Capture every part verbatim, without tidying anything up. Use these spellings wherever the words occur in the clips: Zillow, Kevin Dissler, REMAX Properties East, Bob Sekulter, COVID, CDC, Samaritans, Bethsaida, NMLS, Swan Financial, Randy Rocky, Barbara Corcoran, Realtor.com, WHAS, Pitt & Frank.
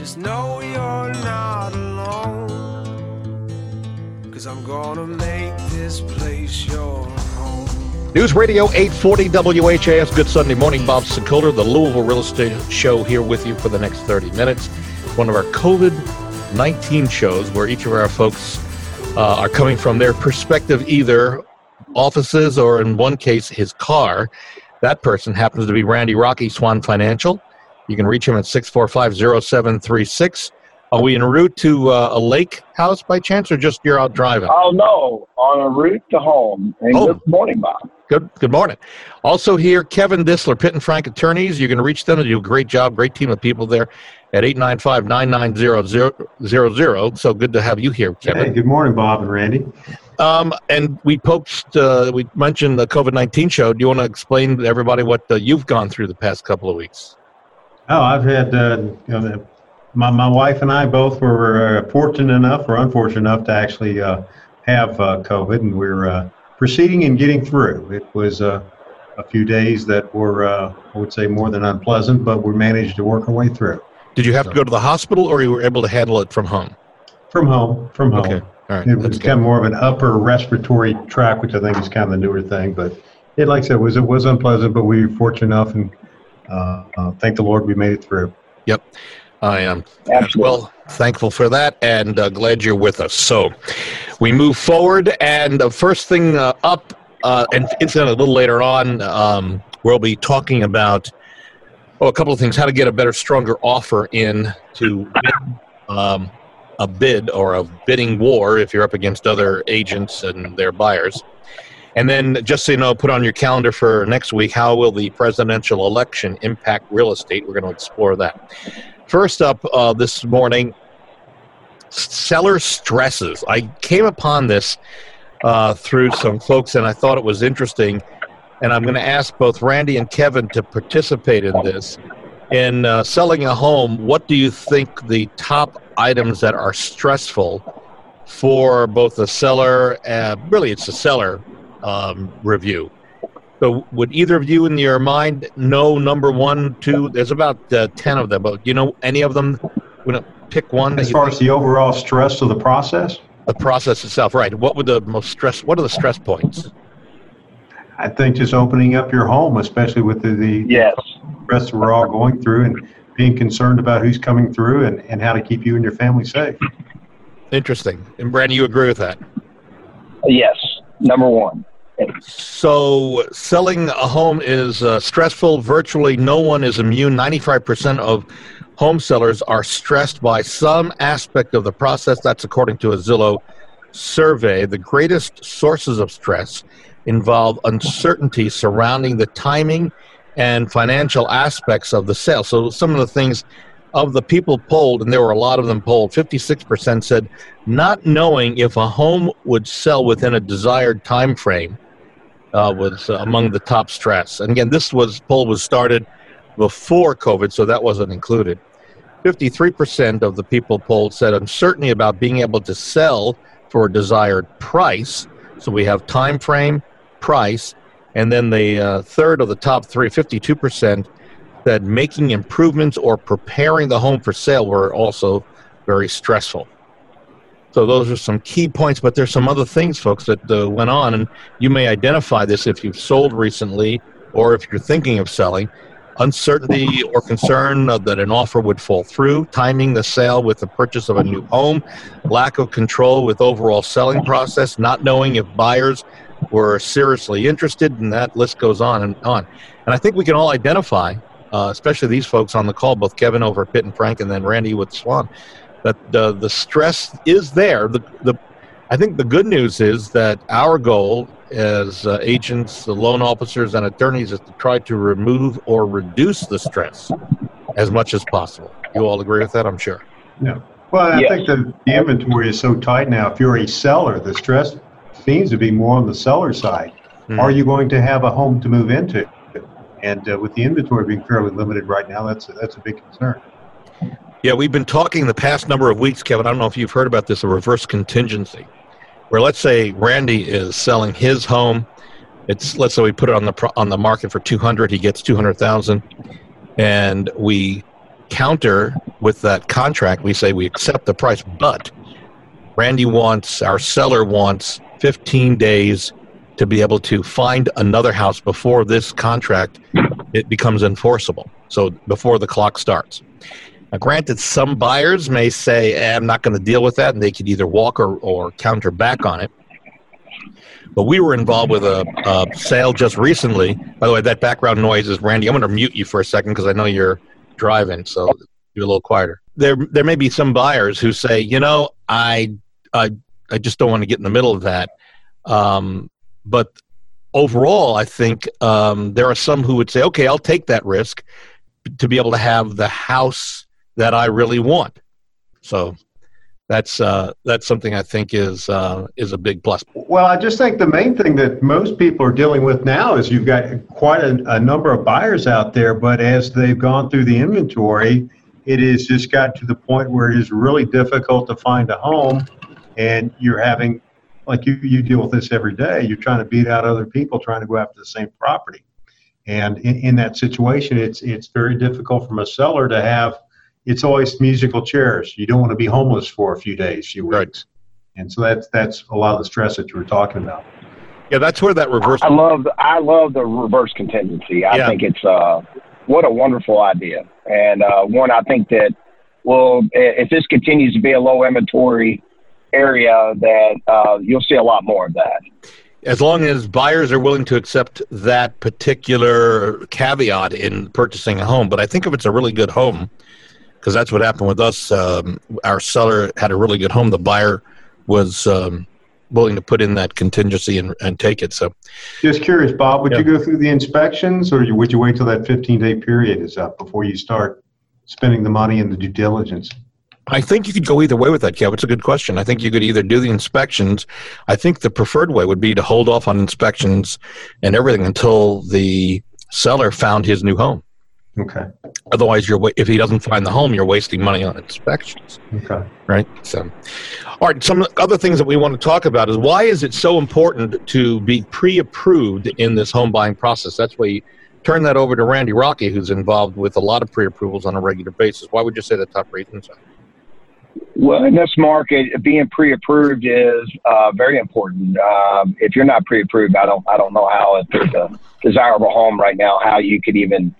Just know you're not alone, 'cause I'm gonna make this place your home. News Radio eight forty W H A S. Good Sunday morning. Bob Sekulter, the Louisville Real Estate Show, here with you for the next thirty minutes. One of our COVID nineteen shows where each of our folks uh, are coming from their perspective, either offices or, in one case, his car. That person happens to be Randy Rocky, Swan Financial. You can reach him at six four five, zero seven three six. Are we en route to uh, a lake house by chance, or just you're out driving? Oh, no. On a route to home. And oh. Good morning, Bob. Good Good morning. Also here, Kevin Dissler, Pitt and Frank Attorneys. You can reach them. They do a great job, great team of people there at eight nine five, nine nine zero zero zero. So good to have you here, Kevin. Hey, good morning, Bob and Randy. Um, and we poked, uh, we mentioned the COVID nineteen show. Do you want to explain to everybody what uh, you've gone through the past couple of weeks? Oh, I've had, uh, you know, my, my wife and I both were uh, fortunate enough or unfortunate enough to actually uh, have uh, COVID, and we were uh, proceeding and getting through. It was uh, a few days that were, uh, I would say, more than unpleasant, but we managed to work our way through. Did you have so. to go to the hospital, or you were able to handle it from home? From home, from home. Okay, all right. It was kind of more of an upper respiratory tract, which I think is kind of the newer thing, but it, like I said, was, it was unpleasant, but we were fortunate enough and Uh, uh, thank the Lord we made it through. Yep. I am as well thankful for that, and uh, glad you're with us. So we move forward, and the first thing uh, up, uh, and it's a little later on, um, we'll be talking about oh, a couple of things, how to get a better, stronger offer in to um, a bid or a bidding war if you're up against other agents and their buyers. And then, just so you know, put on your calendar for next week, how will the presidential election impact real estate? We're going to explore that. First up uh, this morning, seller stresses. I came upon this uh, through some folks, and I thought it was interesting. And I'm going to ask both Randy and Kevin to participate in this. In uh, selling a home, what do you think the top items that are stressful for both the seller, uh, really it's the seller, Um, review. So would either of you in your mind know number one, two? There's about uh, ten of them, but do you know any of them? We're going to pick one. As far as the overall stress of the process? The process itself, right. What would the most stress, what are the stress points? I think just opening up your home, especially with the, the yes. stress we're all going through, and being concerned about who's coming through and, and how to keep you and your family safe. Interesting. And Brandon, you agree with that? Yes. Number one. So selling a home is uh, stressful. Virtually no one is immune. ninety-five percent of home sellers are stressed by some aspect of the process. That's according to a Zillow survey. The greatest sources of stress involve uncertainty surrounding the timing and financial aspects of the sale. So some of the things of the people polled, and there were a lot of them polled, fifty-six percent said not knowing if a home would sell within a desired time frame uh, was uh, among the top stress. And again, this was poll was started before COVID, so that wasn't included. fifty-three percent of the people polled said uncertainty about being able to sell for a desired price. So we have time frame, price, and then the uh, third of the top three, fifty-two percent, that making improvements or preparing the home for sale were also very stressful. So those are some key points, but there's some other things, folks, that uh, went on, and you may identify this if you've sold recently or if you're thinking of selling. Uncertainty or concern that an offer would fall through, timing the sale with the purchase of a new home, lack of control with overall selling process, not knowing if buyers were seriously interested, and that list goes on and on. And I think we can all identify, Uh, especially these folks on the call, both Kevin over at Pitt and Frank and then Randy with Swan, that uh, the stress is there. The, the, I think the good news is that our goal as uh, agents, the loan officers, and attorneys is to try to remove or reduce the stress as much as possible. You all agree with that, I'm sure. Yeah. Well, I yes. think the, the inventory is so tight now. If you're a seller, the stress seems to be more on the seller side. Mm-hmm. Are you going to have a home to move into? And uh, with the inventory being fairly limited right now, that's a, that's a big concern. Yeah, we've been talking the past number of weeks, Kevin, I don't know if you've heard about this, a reverse contingency, where let's say Randy is selling his home. It's let's say we put it on the on the market for two hundred thousand dollars, he gets two hundred thousand dollars, and we counter with that contract, we say we accept the price, but Randy wants, our seller wants fifteen days to be able to find another house before this contract, it becomes enforceable. So before the clock starts. Now, granted, some buyers may say, eh, I'm not going to deal with that, and they could either walk or, or counter back on it. But we were involved with a, a sale just recently. By the way, that background noise is Randy. I'm going to mute you for a second because I know you're driving, so be a little quieter. There there may be some buyers who say, you know, I I, I just don't want to get in the middle of that. Um, but overall, I think um, there are some who would say, okay, I'll take that risk to be able to have the house that I really want. So that's uh, that's something I think is uh, is a big plus. Well, I just think the main thing that most people are dealing with now is you've got quite a, a number of buyers out there, but as they've gone through the inventory, it has just got to the point where it is really difficult to find a home, and you're having, like you, you deal with this every day, you're trying to beat out other people trying to go after the same property. And in, in that situation, it's it's very difficult from a seller to have. It's always musical chairs. You don't want to be homeless for a few days, few weeks. Right. And so that's that's a lot of the stress that you were talking about. Yeah, that's where that reverse. I love I love the reverse contingency. I yeah. think it's uh what a wonderful idea. And uh, one I think that will, if this continues to be a low inventory area, that uh, you'll see a lot more of that. As long as buyers are willing to accept that particular caveat in purchasing a home. But I think if it's a really good home, because that's what happened with us, um, our seller had a really good home. The buyer was um, willing to put in that contingency and, and take it. So, just curious, Bob, would yeah. you go through the inspections, or would you wait till that fifteen-day period is up before you start spending the money in the due diligence? I think you could go either way with that, Kev. It's a good question. I think you could either do the inspections. I think the preferred way would be to hold off on inspections and everything until the seller found his new home. Okay. Otherwise, you're if he doesn't find the home, you're wasting money on inspections. Okay. Right? So, all right, some other things that we want to talk about is why is it so important to be pre-approved in this home buying process? That's why you turn that over to Randy Rocky, who's involved with a lot of pre-approvals on a regular basis. Why would you say the top reasons are? Well, in this market, being pre-approved is uh, very important. Um, if you're not pre-approved, I don't, I don't know how, if there's a desirable home right now, how you could even,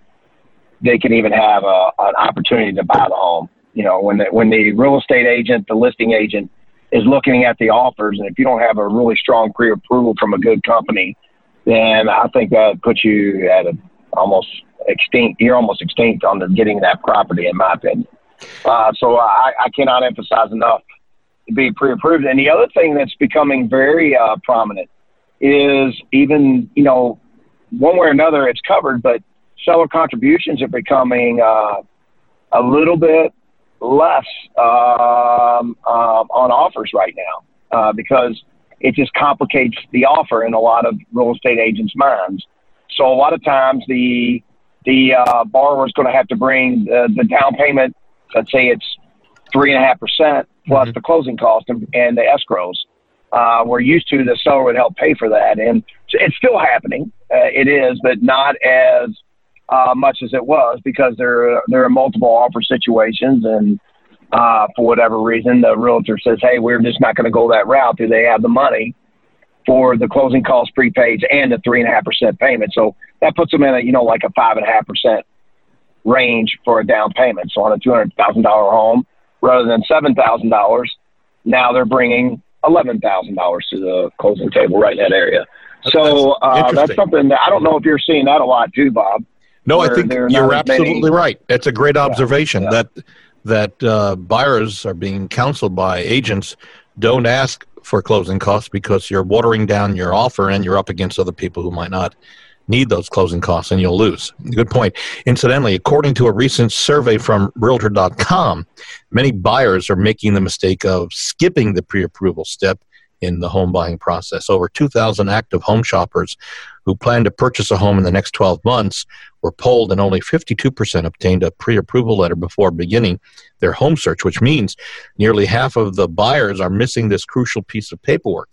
they can even have a, an opportunity to buy the home. You know, when the, when the real estate agent, the listing agent, is looking at the offers, and if you don't have a really strong pre-approval from a good company, then I think that puts you at a almost extinct. You're almost extinct on the getting that property, in my opinion. Uh, so I, I cannot emphasize enough to be pre-approved. And the other thing that's becoming very uh, prominent is, even, you know, one way or another it's covered, but seller contributions are becoming uh, a little bit less um, uh, on offers right now uh, because it just complicates the offer in a lot of real estate agents' minds. So a lot of times the, the uh, borrower is going to have to bring the, the down payment. Let's say it's three and a half percent plus mm-hmm. the closing cost and, and the escrows. Uh, we're used to the seller would help pay for that. And it's still happening. Uh, it is, but not as uh, much as it was, because there, there are multiple offer situations. And uh, for whatever reason, the realtor says, hey, we're just not going to go that route. Do they have the money for the closing costs, prepaids, and the three and a half percent payment? So that puts them in a, you know, like a five and a half percent range for a down payment. So on a two hundred thousand dollars home, rather than seven thousand dollars, now they're bringing eleven thousand dollars to the closing table right in that area. So uh, that's something that I don't know if you're seeing that a lot too, Bob. No, I think you're absolutely right. That's a great observation, yeah, yeah. that that uh, buyers are being counseled by agents, don't ask for closing costs because you're watering down your offer and you're up against other people who might not need those closing costs, and you'll lose. Good point. Incidentally, according to a recent survey from Realtor dot com, many buyers are making the mistake of skipping the pre-approval step in the home buying process. Over two thousand active home shoppers who plan to purchase a home in the next twelve months were polled, and only fifty-two percent obtained a pre-approval letter before beginning their home search, which means nearly half of the buyers are missing this crucial piece of paperwork.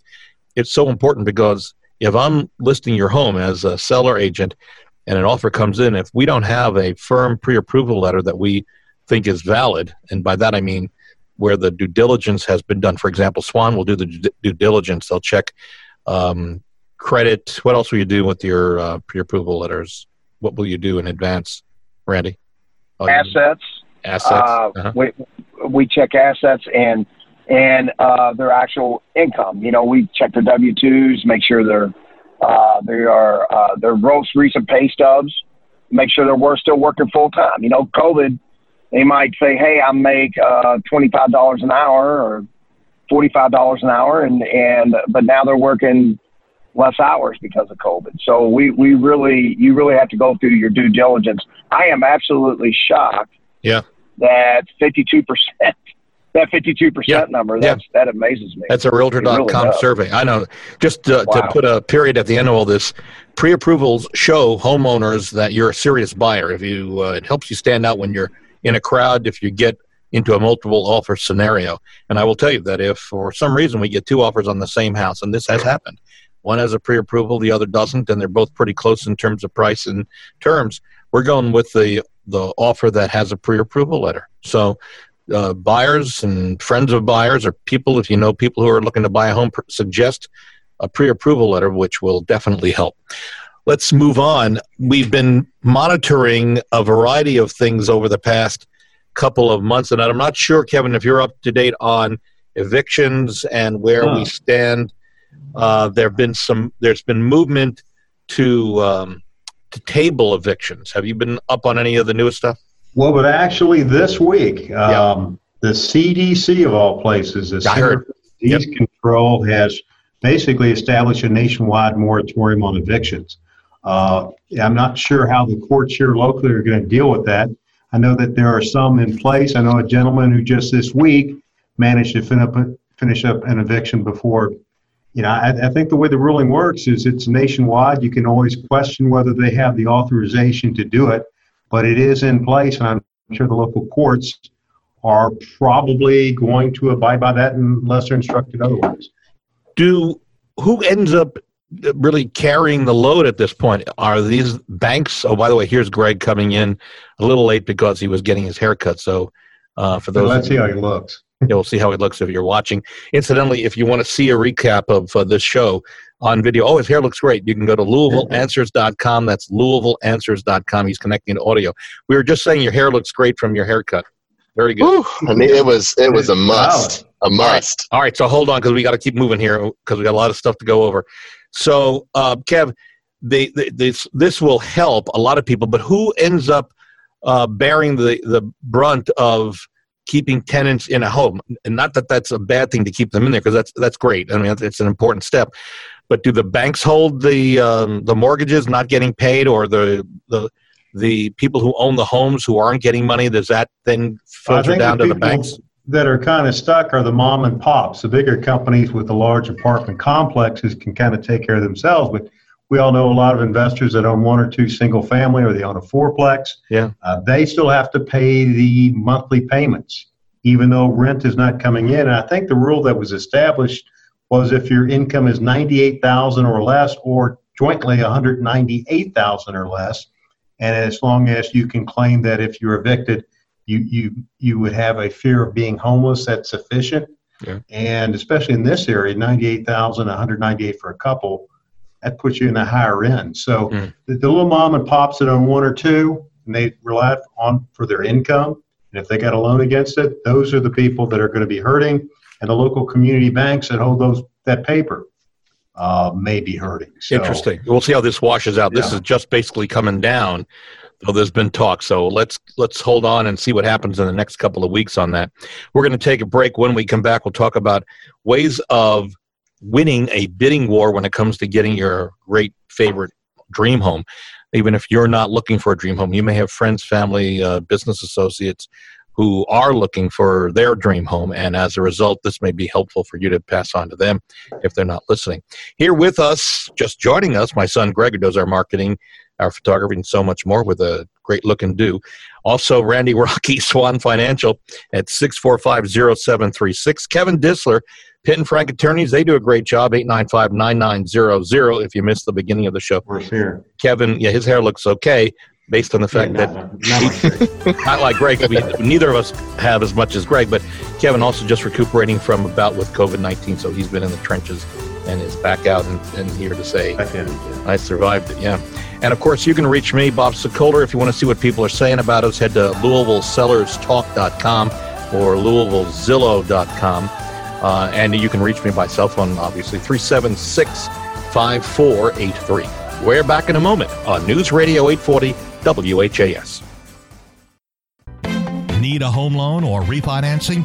It's so important because if I'm listing your home as a seller agent and an offer comes in, if we don't have a firm pre-approval letter that we think is valid, and by that I mean where the due diligence has been done. For example, Swan will do the due diligence. They'll check um, credit. What else will you do with your uh, pre-approval letters? What will you do in advance, Randy? All assets. Assets. Uh, uh-huh. We we check assets and and uh, their actual income. You know, we check their W two's, make sure they're uh, they are uh, their most recent pay stubs, make sure they're we're still working full time. You know, COVID, they might say, "Hey, I make uh, twenty-five dollars an hour or forty-five dollars an hour," and and but now they're working less hours because of COVID. So we, we really, you really have to go through your due diligence. I am absolutely shocked. Yeah. That fifty-two percent, that fifty-two percent yeah. number, that's, yeah. that amazes me. That's a Realtor dot com really survey. I know. Just uh, wow. to put a period at the end of all this, pre-approvals show homeowners that you're a serious buyer. If you, uh, it helps you stand out when you're in a crowd, if you get into a multiple offer scenario. And I will tell you that if for some reason we get two offers on the same house, and this has happened, one has a pre-approval, the other doesn't, and they're both pretty close in terms of price and terms, we're going with the the offer that has a pre-approval letter. So uh, buyers and friends of buyers or people, if you know people who are looking to buy a home, suggest a pre-approval letter, which will definitely help. Let's move on. We've been monitoring a variety of things over the past couple of months, and I'm not sure, Kevin, if you're up to date on evictions and where oh. we stand. Uh, there have been some. There's been movement to um, to table evictions. Have you been up on any of the newest stuff? Well, but actually, this week, um, yeah. the C D C of all places, the Center for Disease yep. Control, has basically established a nationwide moratorium on evictions. Uh, I'm not sure how the courts here locally are going to deal with that. I know that there are some in place. I know a gentleman who just this week managed to fin- up, finish up an eviction before. You know, I, I think the way the ruling works is it's nationwide. You can always question whether they have the authorization to do it, but it is in place, and I'm sure the local courts are probably going to abide by that unless they're instructed otherwise. Do who ends up really carrying the load at this point? Are these banks? Oh, by the way, here's Greg coming in a little late because he was getting his haircut. So uh, for those, so let's see how he looks. You'll see how it looks if you're watching. Incidentally, if you want to see a recap of uh, this show on video, oh, his hair looks great. You can go to Louisville Answers dot com. That's Louisville Answers dot com. He's connecting to audio. We were just saying your hair looks great from your haircut. Very good. Ooh, I mean, it was it was a must. Wow. A must. All right, All right so hold on because we got to keep moving here because we got a lot of stuff to go over. So, uh, Kev, they, they, this this will help a lot of people, but who ends up uh, bearing the, the brunt of keeping tenants in a home? And not that that's a bad thing to keep them in there, because that's that's great. I mean, it's an important step. But do the banks hold the um, the mortgages not getting paid, or the the the people who own the homes who aren't getting money? Does that then filter down the to the banks? That are kind of stuck are the mom and pops. The bigger companies with the large apartment complexes can kind of take care of themselves, but we all know a lot of investors that own one or two single family, or they own a fourplex. Yeah, uh, they still have to pay the monthly payments, even though rent is not coming in. And I think the rule that was established was if your income is ninety-eight thousand dollars or less, or jointly one hundred ninety-eight thousand dollars or less, and as long as you can claim that if you're evicted, you you you would have a fear of being homeless, that's sufficient. Yeah. And especially in this area, ninety-eight thousand dollars, one hundred ninety-eight thousand dollars for a couple. That puts you in the higher end. So mm. the, the little mom and pops that own one or two, and they rely on for their income, and if they got a loan against it, those are the people that are going to be hurting, and the local community banks that hold those that paper uh, may be hurting. So, interesting. We'll see how this washes out. Yeah. This is just basically coming down, though there's been talk. So let's let's hold on and see what happens in the next couple of weeks on that. We're going to take a break. When we come back, we'll talk about ways of winning a bidding war when it comes to getting your great favorite dream home. Even if you're not looking for a dream home, you may have friends, family, uh, business associates who are looking for their dream home, and as a result, this may be helpful for you to pass on to them if they're not listening. Here with us, just joining us, my son Greg, who does our marketing, our photography, and so much more with a great look and do. Also, Randy Rocky, Swan Financial at six four five, zero seven three six. Kevin Dissler, Pitt and Frank Attorneys, they do a great job, eight nine five, nine nine zero zero if you missed the beginning of the show. For sure. Kevin, yeah, his hair looks okay. based on the fact yeah, not, that not, not like Greg, we, neither of us have as much as Greg, but Kevin also just recuperating from a bout with COVID nineteen. So he's been in the trenches and is back out and, and here to say, I, can, yeah. I survived it. Yeah. And of course, you can reach me, Bob Sekulter. If you want to see what people are saying about us, head to Louisville Sellers Talk dot com or Louisville Zillow dot com. Uh, and you can reach me by cell phone, obviously, three seven six, five four eight three. We're back in a moment on News Radio eight forty W H A S. Need a home loan or refinancing?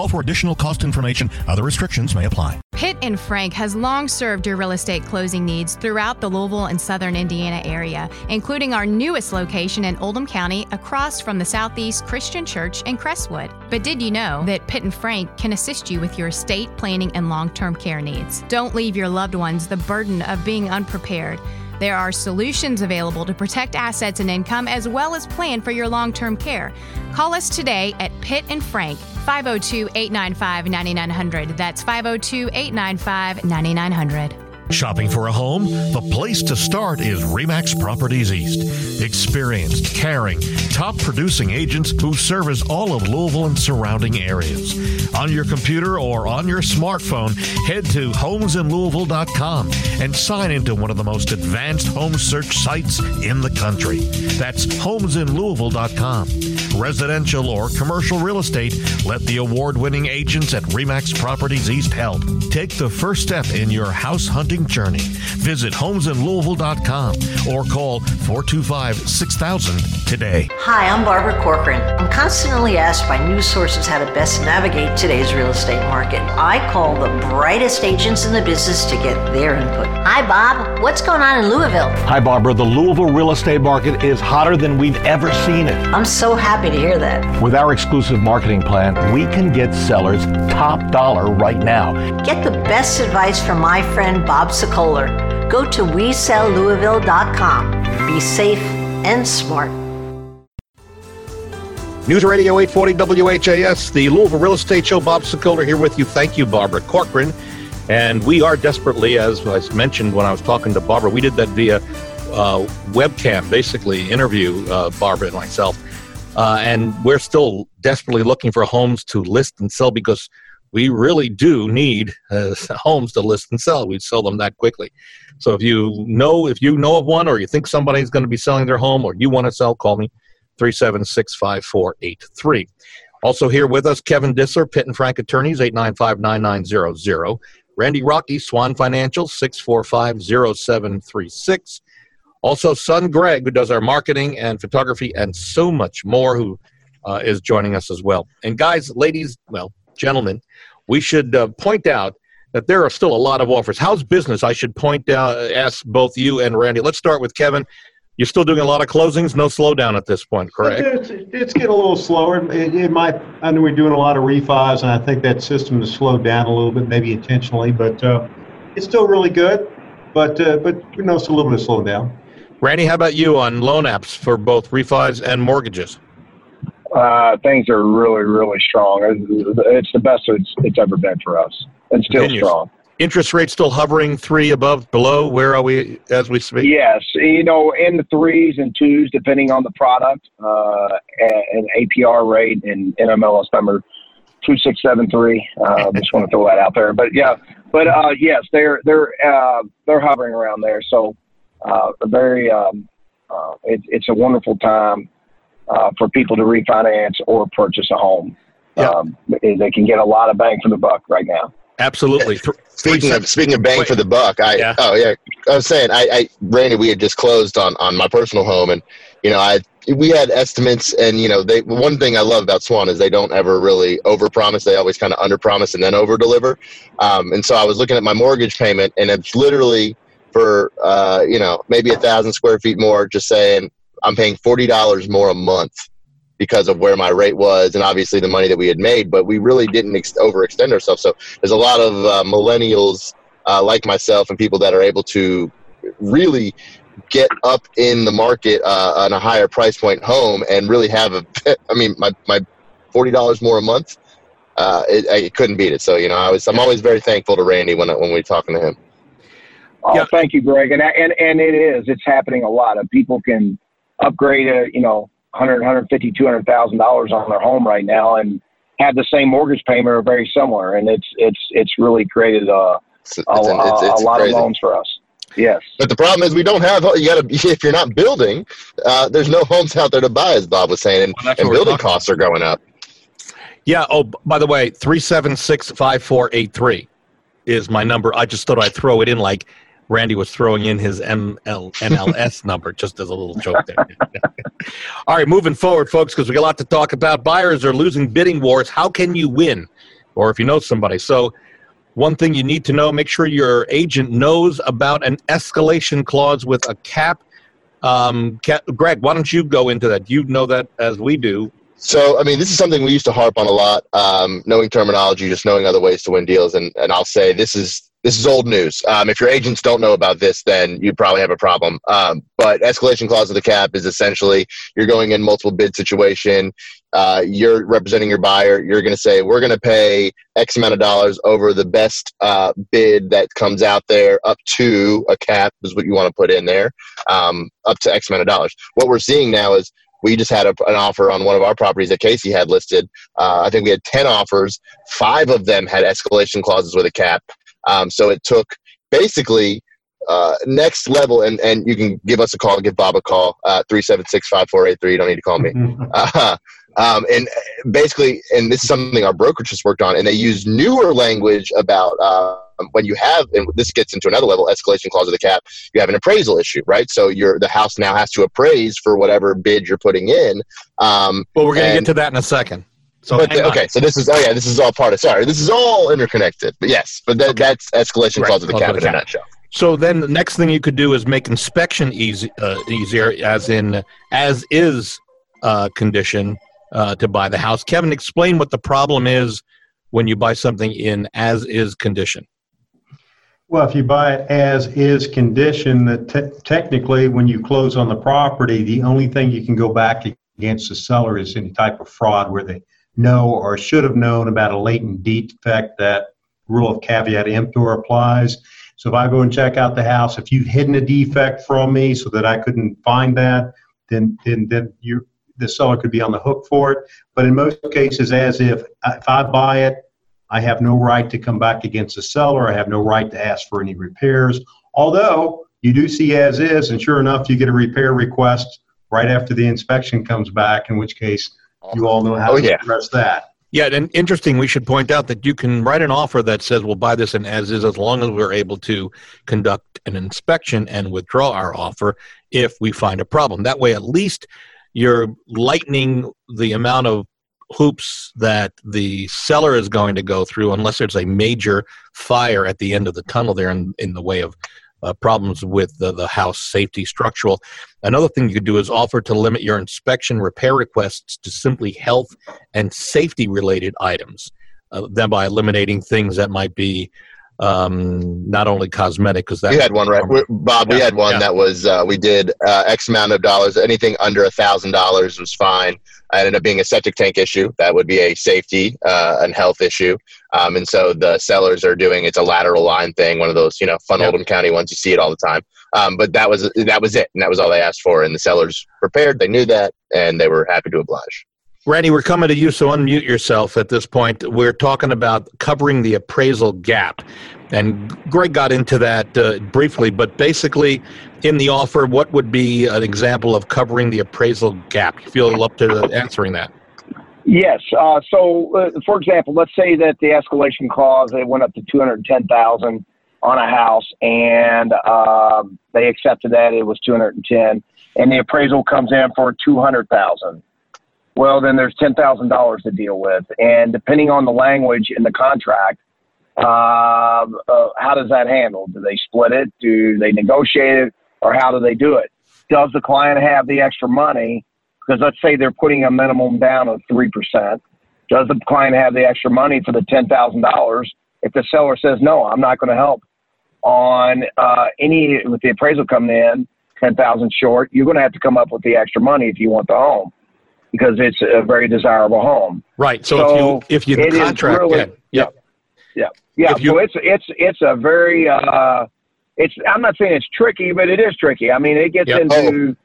for additional cost information. Other restrictions may apply. Pitt and Frank has long served your real estate closing needs throughout the Louisville and Southern Indiana area, including our newest location in Oldham County across from the Southeast Christian Church in Crestwood. But did you know that Pitt and Frank can assist you with your estate planning and long-term care needs? Don't leave your loved ones the burden of being unprepared. There are solutions available to protect assets and income as well as plan for your long-term care. Call us today at Pitt and Frank, five oh two, eight nine five, nine nine zero zero. That's five oh two, eight nine five, nine nine zero zero. Shopping for a home? The place to start is REMAX Properties East. Experienced, caring, top-producing agents who service all of Louisville and surrounding areas. On your computer or on your smartphone, head to homes in Louisville dot com and sign into one of the most advanced home search sites in the country. That's homes in Louisville dot com. Residential or commercial real estate, let the award-winning agents at REMAX Properties East help. Take the first step in your house hunting journey. Visit homes in Louisville dot com or call four two five, six thousand today. Hi, I'm Barbara Corcoran. I'm constantly asked by news sources how to best navigate today's real estate market. I call the brightest agents in the business to get their input. Hi, Bob. What's going on in Louisville? Hi, Barbara. The Louisville real estate market is hotter than we've ever seen it. I'm so happy to hear that. With our exclusive marketing plan, we can get sellers top dollar right now. Get the best advice from my friend Bob Sekulter. Go to we sell Louisville dot com. Be safe and smart. News Radio eight forty W H A S, the Louisville Real Estate Show. Bob Sekulter here with you. Thank you, Barbara Corcoran. And we are desperately, as I mentioned when I was talking to Barbara, we did that via uh, webcam, basically interview, uh, Barbara and myself. Uh, and we're still desperately looking for homes to list and sell because we really do need uh, homes to list and sell. We sell them that quickly. So if you know if you know of one or you think somebody's going to be selling their home or you want to sell, call me, three seven six, five four eight three. Also here with us, Kevin Dissler, Pitt and Frank Attorneys, eight nine five, nine nine zero zero. Randy Rocky, Swan Financial, six four five, zero seven three six. Also, son Greg, who does our marketing and photography and so much more, who uh, is joining us as well. And guys, ladies, well, gentlemen, we should uh, point out that there are still a lot of offers. How's business? I should point out, ask both you and Randy. Let's start with Kevin. You're still doing a lot of closings, no slowdown at this point, correct? It's, it's getting a little slower. It, it might. I know we're doing a lot of refis, and I think that system has slowed down a little bit, maybe intentionally, but uh, it's still really good. But uh, but you know, it's a little bit of slowdown. Randy, how about you on loan apps for both refis and mortgages? Uh, things are really, really strong. It's the best it's, it's ever been for us. It's still Continuous. strong. Interest rates still hovering three above, below. Where are we as we speak? Yes, you know, in the threes and twos, depending on the product, uh, and A P R rate and N M L S number two six seven three. I uh, just want to throw that out there. But yeah, but uh, yes, they're they're uh, they're hovering around there. So uh, very, um, uh, it, it's a wonderful time. Uh, for people to refinance or purchase a home. Yeah. Um, they can get a lot of bang for the buck right now. Absolutely. Speaking of speaking of bang Wait. for the buck, I yeah. oh yeah, I was saying, I, I Randy, we had just closed on, on my personal home, and you know, I we had estimates, and you know, they one thing I love about Swan is they don't ever really overpromise; they always kind of underpromise and then overdeliver. Um, and so I was looking at my mortgage payment, and it's literally for uh, you know maybe a thousand square feet more, just saying. I'm paying forty dollars more a month because of where my rate was and obviously the money that we had made, but we really didn't ex- overextend ourselves. So there's a lot of uh, millennials uh, like myself and people that are able to really get up in the market uh, on a higher price point home and really have a, I mean, my, my forty dollars more a month, uh, it, I couldn't beat it. So, you know, I was, I'm always very thankful to Randy when, when we're talking to him. Oh, yeah. Thank you, Greg. And, and, and it is, it's happening a lot of people can upgrade, a, you know, one hundred, one hundred fifty, two hundred thousand dollars on their home right now and have the same mortgage payment or very similar. And it's, it's, it's really created a, it's, a, it's, a, it's a lot crazy. Of loans for us. Yes. But the problem is we don't have, you gotta, if you're not building, uh, there's no homes out there to buy, as Bob was saying, and, well, and building costs are going up. Yeah. Oh, by the way, three seven six, five four eight three is my number. I just thought I'd throw it in like Randy was throwing in his M L M L S number, just as a little joke there. All right, moving forward, folks, because we got a lot to talk about. Buyers are losing bidding wars. How can you win? Or if you know somebody. So one thing you need to know, make sure your agent knows about an escalation clause with a cap. Um, cap Greg, why don't you go into that? You know that as we do. So, I mean, this is something we used to harp on a lot, um, knowing terminology, just knowing other ways to win deals. And, and I'll say this is this is old news. Um, if your agents don't know about this, then you probably have a problem. Um, but escalation clause of the cap is essentially you're going in multiple bid situation. Uh, you're representing your buyer. You're going to say, we're going to pay X amount of dollars over the best uh, bid that comes out there, up to a cap is what you want to put in there, um, up to X amount of dollars. What we're seeing now is, we just had a, an offer on one of our properties that Casey had listed. Uh, I think we had ten offers. Five of them had escalation clauses with a cap. Um, so it took basically uh, next level, and, and you can give us a call, give Bob a call, uh, three seven six, five four eight three. You don't need to call me. Uh, um, and basically, and this is something our brokerage just worked on, and they use newer language about uh, when you have, and this gets into another level, escalation clause of the cap, you have an appraisal issue, right? So your the house now has to appraise for whatever bid you're putting in. Um, well, we're going to get to that in a second. So but the, okay, so this is oh yeah, this is all part of sorry, this is all interconnected. But yes, but that, okay. that's escalation right. clause of the cap in a nutshell. So then the next thing you could do is make inspection easy, uh, easier, as in as is uh, condition uh, to buy the house. Kevin, explain what the problem is when you buy something in as is condition. Well, if you buy it as is condition, that te- technically when you close on the property, the only thing you can go back against the seller is any type of fraud where they know or should have known about a latent defect. That rule of caveat emptor applies. So if I go and check out the house, if you've hidden a defect from me so that I couldn't find that, then then then you the seller could be on the hook for it. But in most cases, as if if I buy it, I have no right to come back against the seller. I have no right to ask for any repairs. Although you do see as is, and sure enough, you get a repair request right after the inspection comes back, in which case you all know how oh, to yeah. address that. Yeah, and interesting, we should point out that you can write an offer that says we'll buy this in as is as long as we're able to conduct an inspection and withdraw our offer if we find a problem. That way, at least you're lightening the amount of hoops that the seller is going to go through unless there's a major fire at the end of the tunnel there in, in the way of uh, problems with the, the house safety structural. Another thing you could do is offer to limit your inspection repair requests to simply health and safety related items, uh, thereby eliminating things that might be um, not only cosmetic. Because that we had one, right? We're, Bob, yeah, we had one yeah. that was, uh, we did uh, X amount of dollars, anything under a thousand dollars was fine. I ended up being a septic tank issue. That would be a safety uh, and health issue. Um, and so the sellers are doing, it's a lateral line thing, one of those, you know, fun yep. Oldham County ones. You see it all the time. Um, but that was that was it. And that was all they asked for. And the sellers prepared. They knew that. And they were happy to oblige. Randy, we're coming to you, so unmute yourself at this point. We're talking about covering the appraisal gap. And Greg got into that uh, briefly, but basically in the offer, what would be an example of covering the appraisal gap? You feel up to answering that? Yes. Uh, so, uh, for example, let's say that the escalation clause, they went up to two hundred ten thousand dollars on a house, and uh, they accepted that. It was two hundred ten thousand dollars, and the appraisal comes in for two hundred thousand dollars. Well, then there's ten thousand dollars to deal with. And depending on the language in the contract, uh, uh, how does that handle? Do they split it? Do they negotiate it? Or how do they do it? does the client have the extra money? Because let's say they're putting a minimum down of three percent. Does the client have the extra money for the ten thousand dollars? If the seller says, no, I'm not going to help on uh, any, with the appraisal coming in, ten thousand dollars short, you're going to have to come up with the extra money if you want the home, because it's a very desirable home. Right. So, so if you, if you contract really, it. Yeah. Yeah. Yeah. You, so it's, it's, it's a very, uh, it's, I'm not saying it's tricky, but it is tricky. I mean, it gets yep. into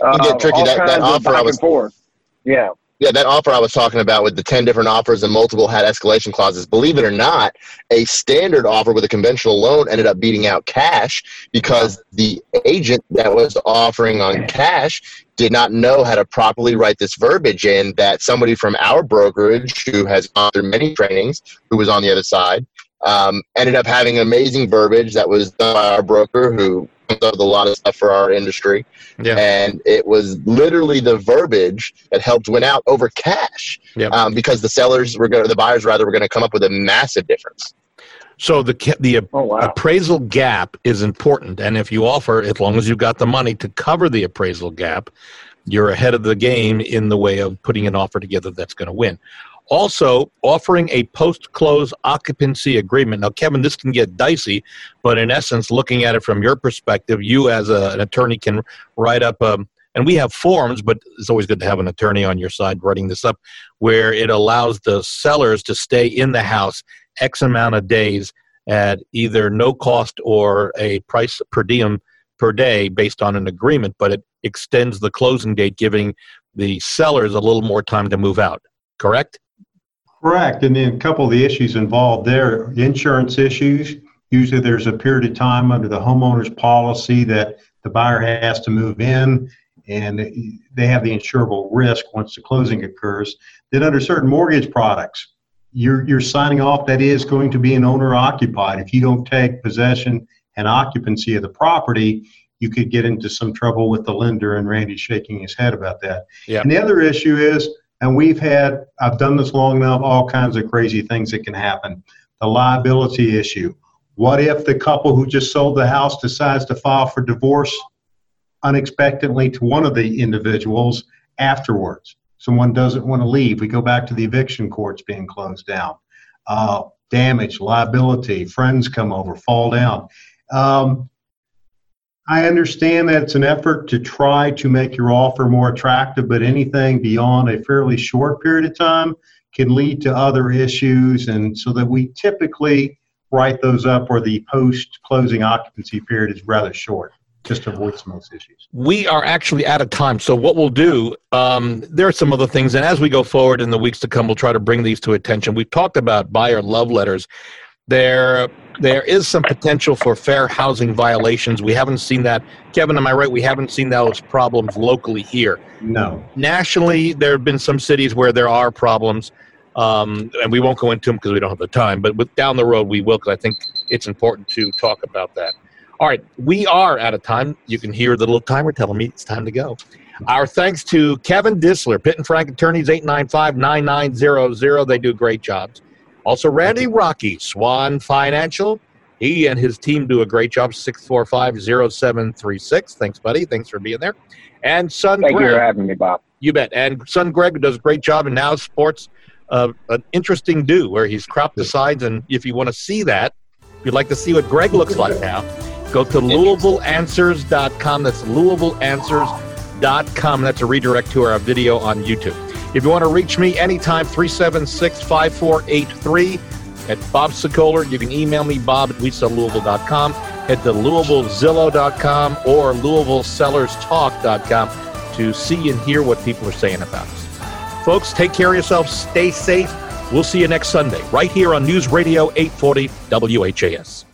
uh, it get tricky. all that, kinds that offer of back was, and forth. Yeah. Yeah, that offer I was talking about with the ten different offers and multiple had escalation clauses. Believe it or not, a standard offer with a conventional loan ended up beating out cash because the agent that was offering on cash did not know how to properly write this verbiage in, that somebody from our brokerage, who has gone through many trainings, who was on the other side, um, ended up having amazing verbiage that was done by our broker, who comes up with a lot of stuff for our industry. Yeah. And it was literally the verbiage that helped win out over cash. Yeah. um, because the sellers were going to, the buyers rather were going to come up with a massive difference. So the the oh, wow. appraisal gap is important. And if you offer, as long as you've got the money to cover the appraisal gap, you're ahead of the game in the way of putting an offer together that's going to win. Also, offering a post-close occupancy agreement. Now, Kevin, this can get dicey, but in essence, looking at it from your perspective, you as a, an attorney can write up, um, and we have forms, but it's always good to have an attorney on your side writing this up, where it allows the sellers to stay in the house X amount of days at either no cost or a price per diem per day based on an agreement, but it extends the closing date, giving the sellers a little more time to move out, correct? Correct. And then a couple of the issues involved there, insurance issues. Usually there's a period of time under the homeowner's policy that the buyer has to move in, and they have the insurable risk once the closing occurs. Then under certain mortgage products, you're you're signing off that is going to be an owner-occupied. If you don't take possession and occupancy of the property, you could get into some trouble with the lender, and Randy's shaking his head about that. Yeah. And the other issue is, and we've had, I've done this long enough, all kinds of crazy things that can happen. The liability issue. What if the couple who just sold the house decides to file for divorce unexpectedly to one of the individuals afterwards? Someone doesn't want to leave. We go back to the eviction courts being closed down. Uh, damage, liability, friends come over, fall down. Um, I understand that it's an effort to try to make your offer more attractive, but anything beyond a fairly short period of time can lead to other issues, and so that we typically write those up where the post-closing occupancy period is rather short, just to avoid some of those issues. We are actually out of time, so what we'll do, um, there are some other things, and as we go forward in the weeks to come, we'll try to bring these to attention. We've talked about buyer love letters. There there is some potential for fair housing violations. We haven't seen that. Kevin, am I right? We haven't seen those problems locally here. No. Nationally, there have been some cities where there are problems, um, and we won't go into them because we don't have the time, but with, down the road we will, because I think it's important to talk about that. All right, we are out of time. You can hear the little timer telling me it's time to go. Our thanks to Kevin Dissler, Pitt and Frank Attorneys, eight nine five, nine nine zero zero. They do great jobs. Also, Randy Rocky, Swan Financial. He and his team do a great job, six four five, zero seven three six. Thanks, buddy. Thanks for being there. And son Thank Greg. Thank you for having me, Bob. You bet. And son Greg does a great job, and now sports uh, an interesting do where he's cropped the sides. And if you want to see that, if you'd like to see what Greg looks like now, go to Louisville Answers dot com. That's Louisville Answers dot com. That's a redirect to our video on YouTube. If you want to reach me anytime, three seven six, five four eight three at Bob Sekulter. You can email me, bob at we sell louisville dot com, head to louisville zillow dot com or louisville sellers talk dot com to see and hear what people are saying about us. Folks, take care of yourselves. Stay safe. We'll see you next Sunday right here on News Radio eight forty W H A S.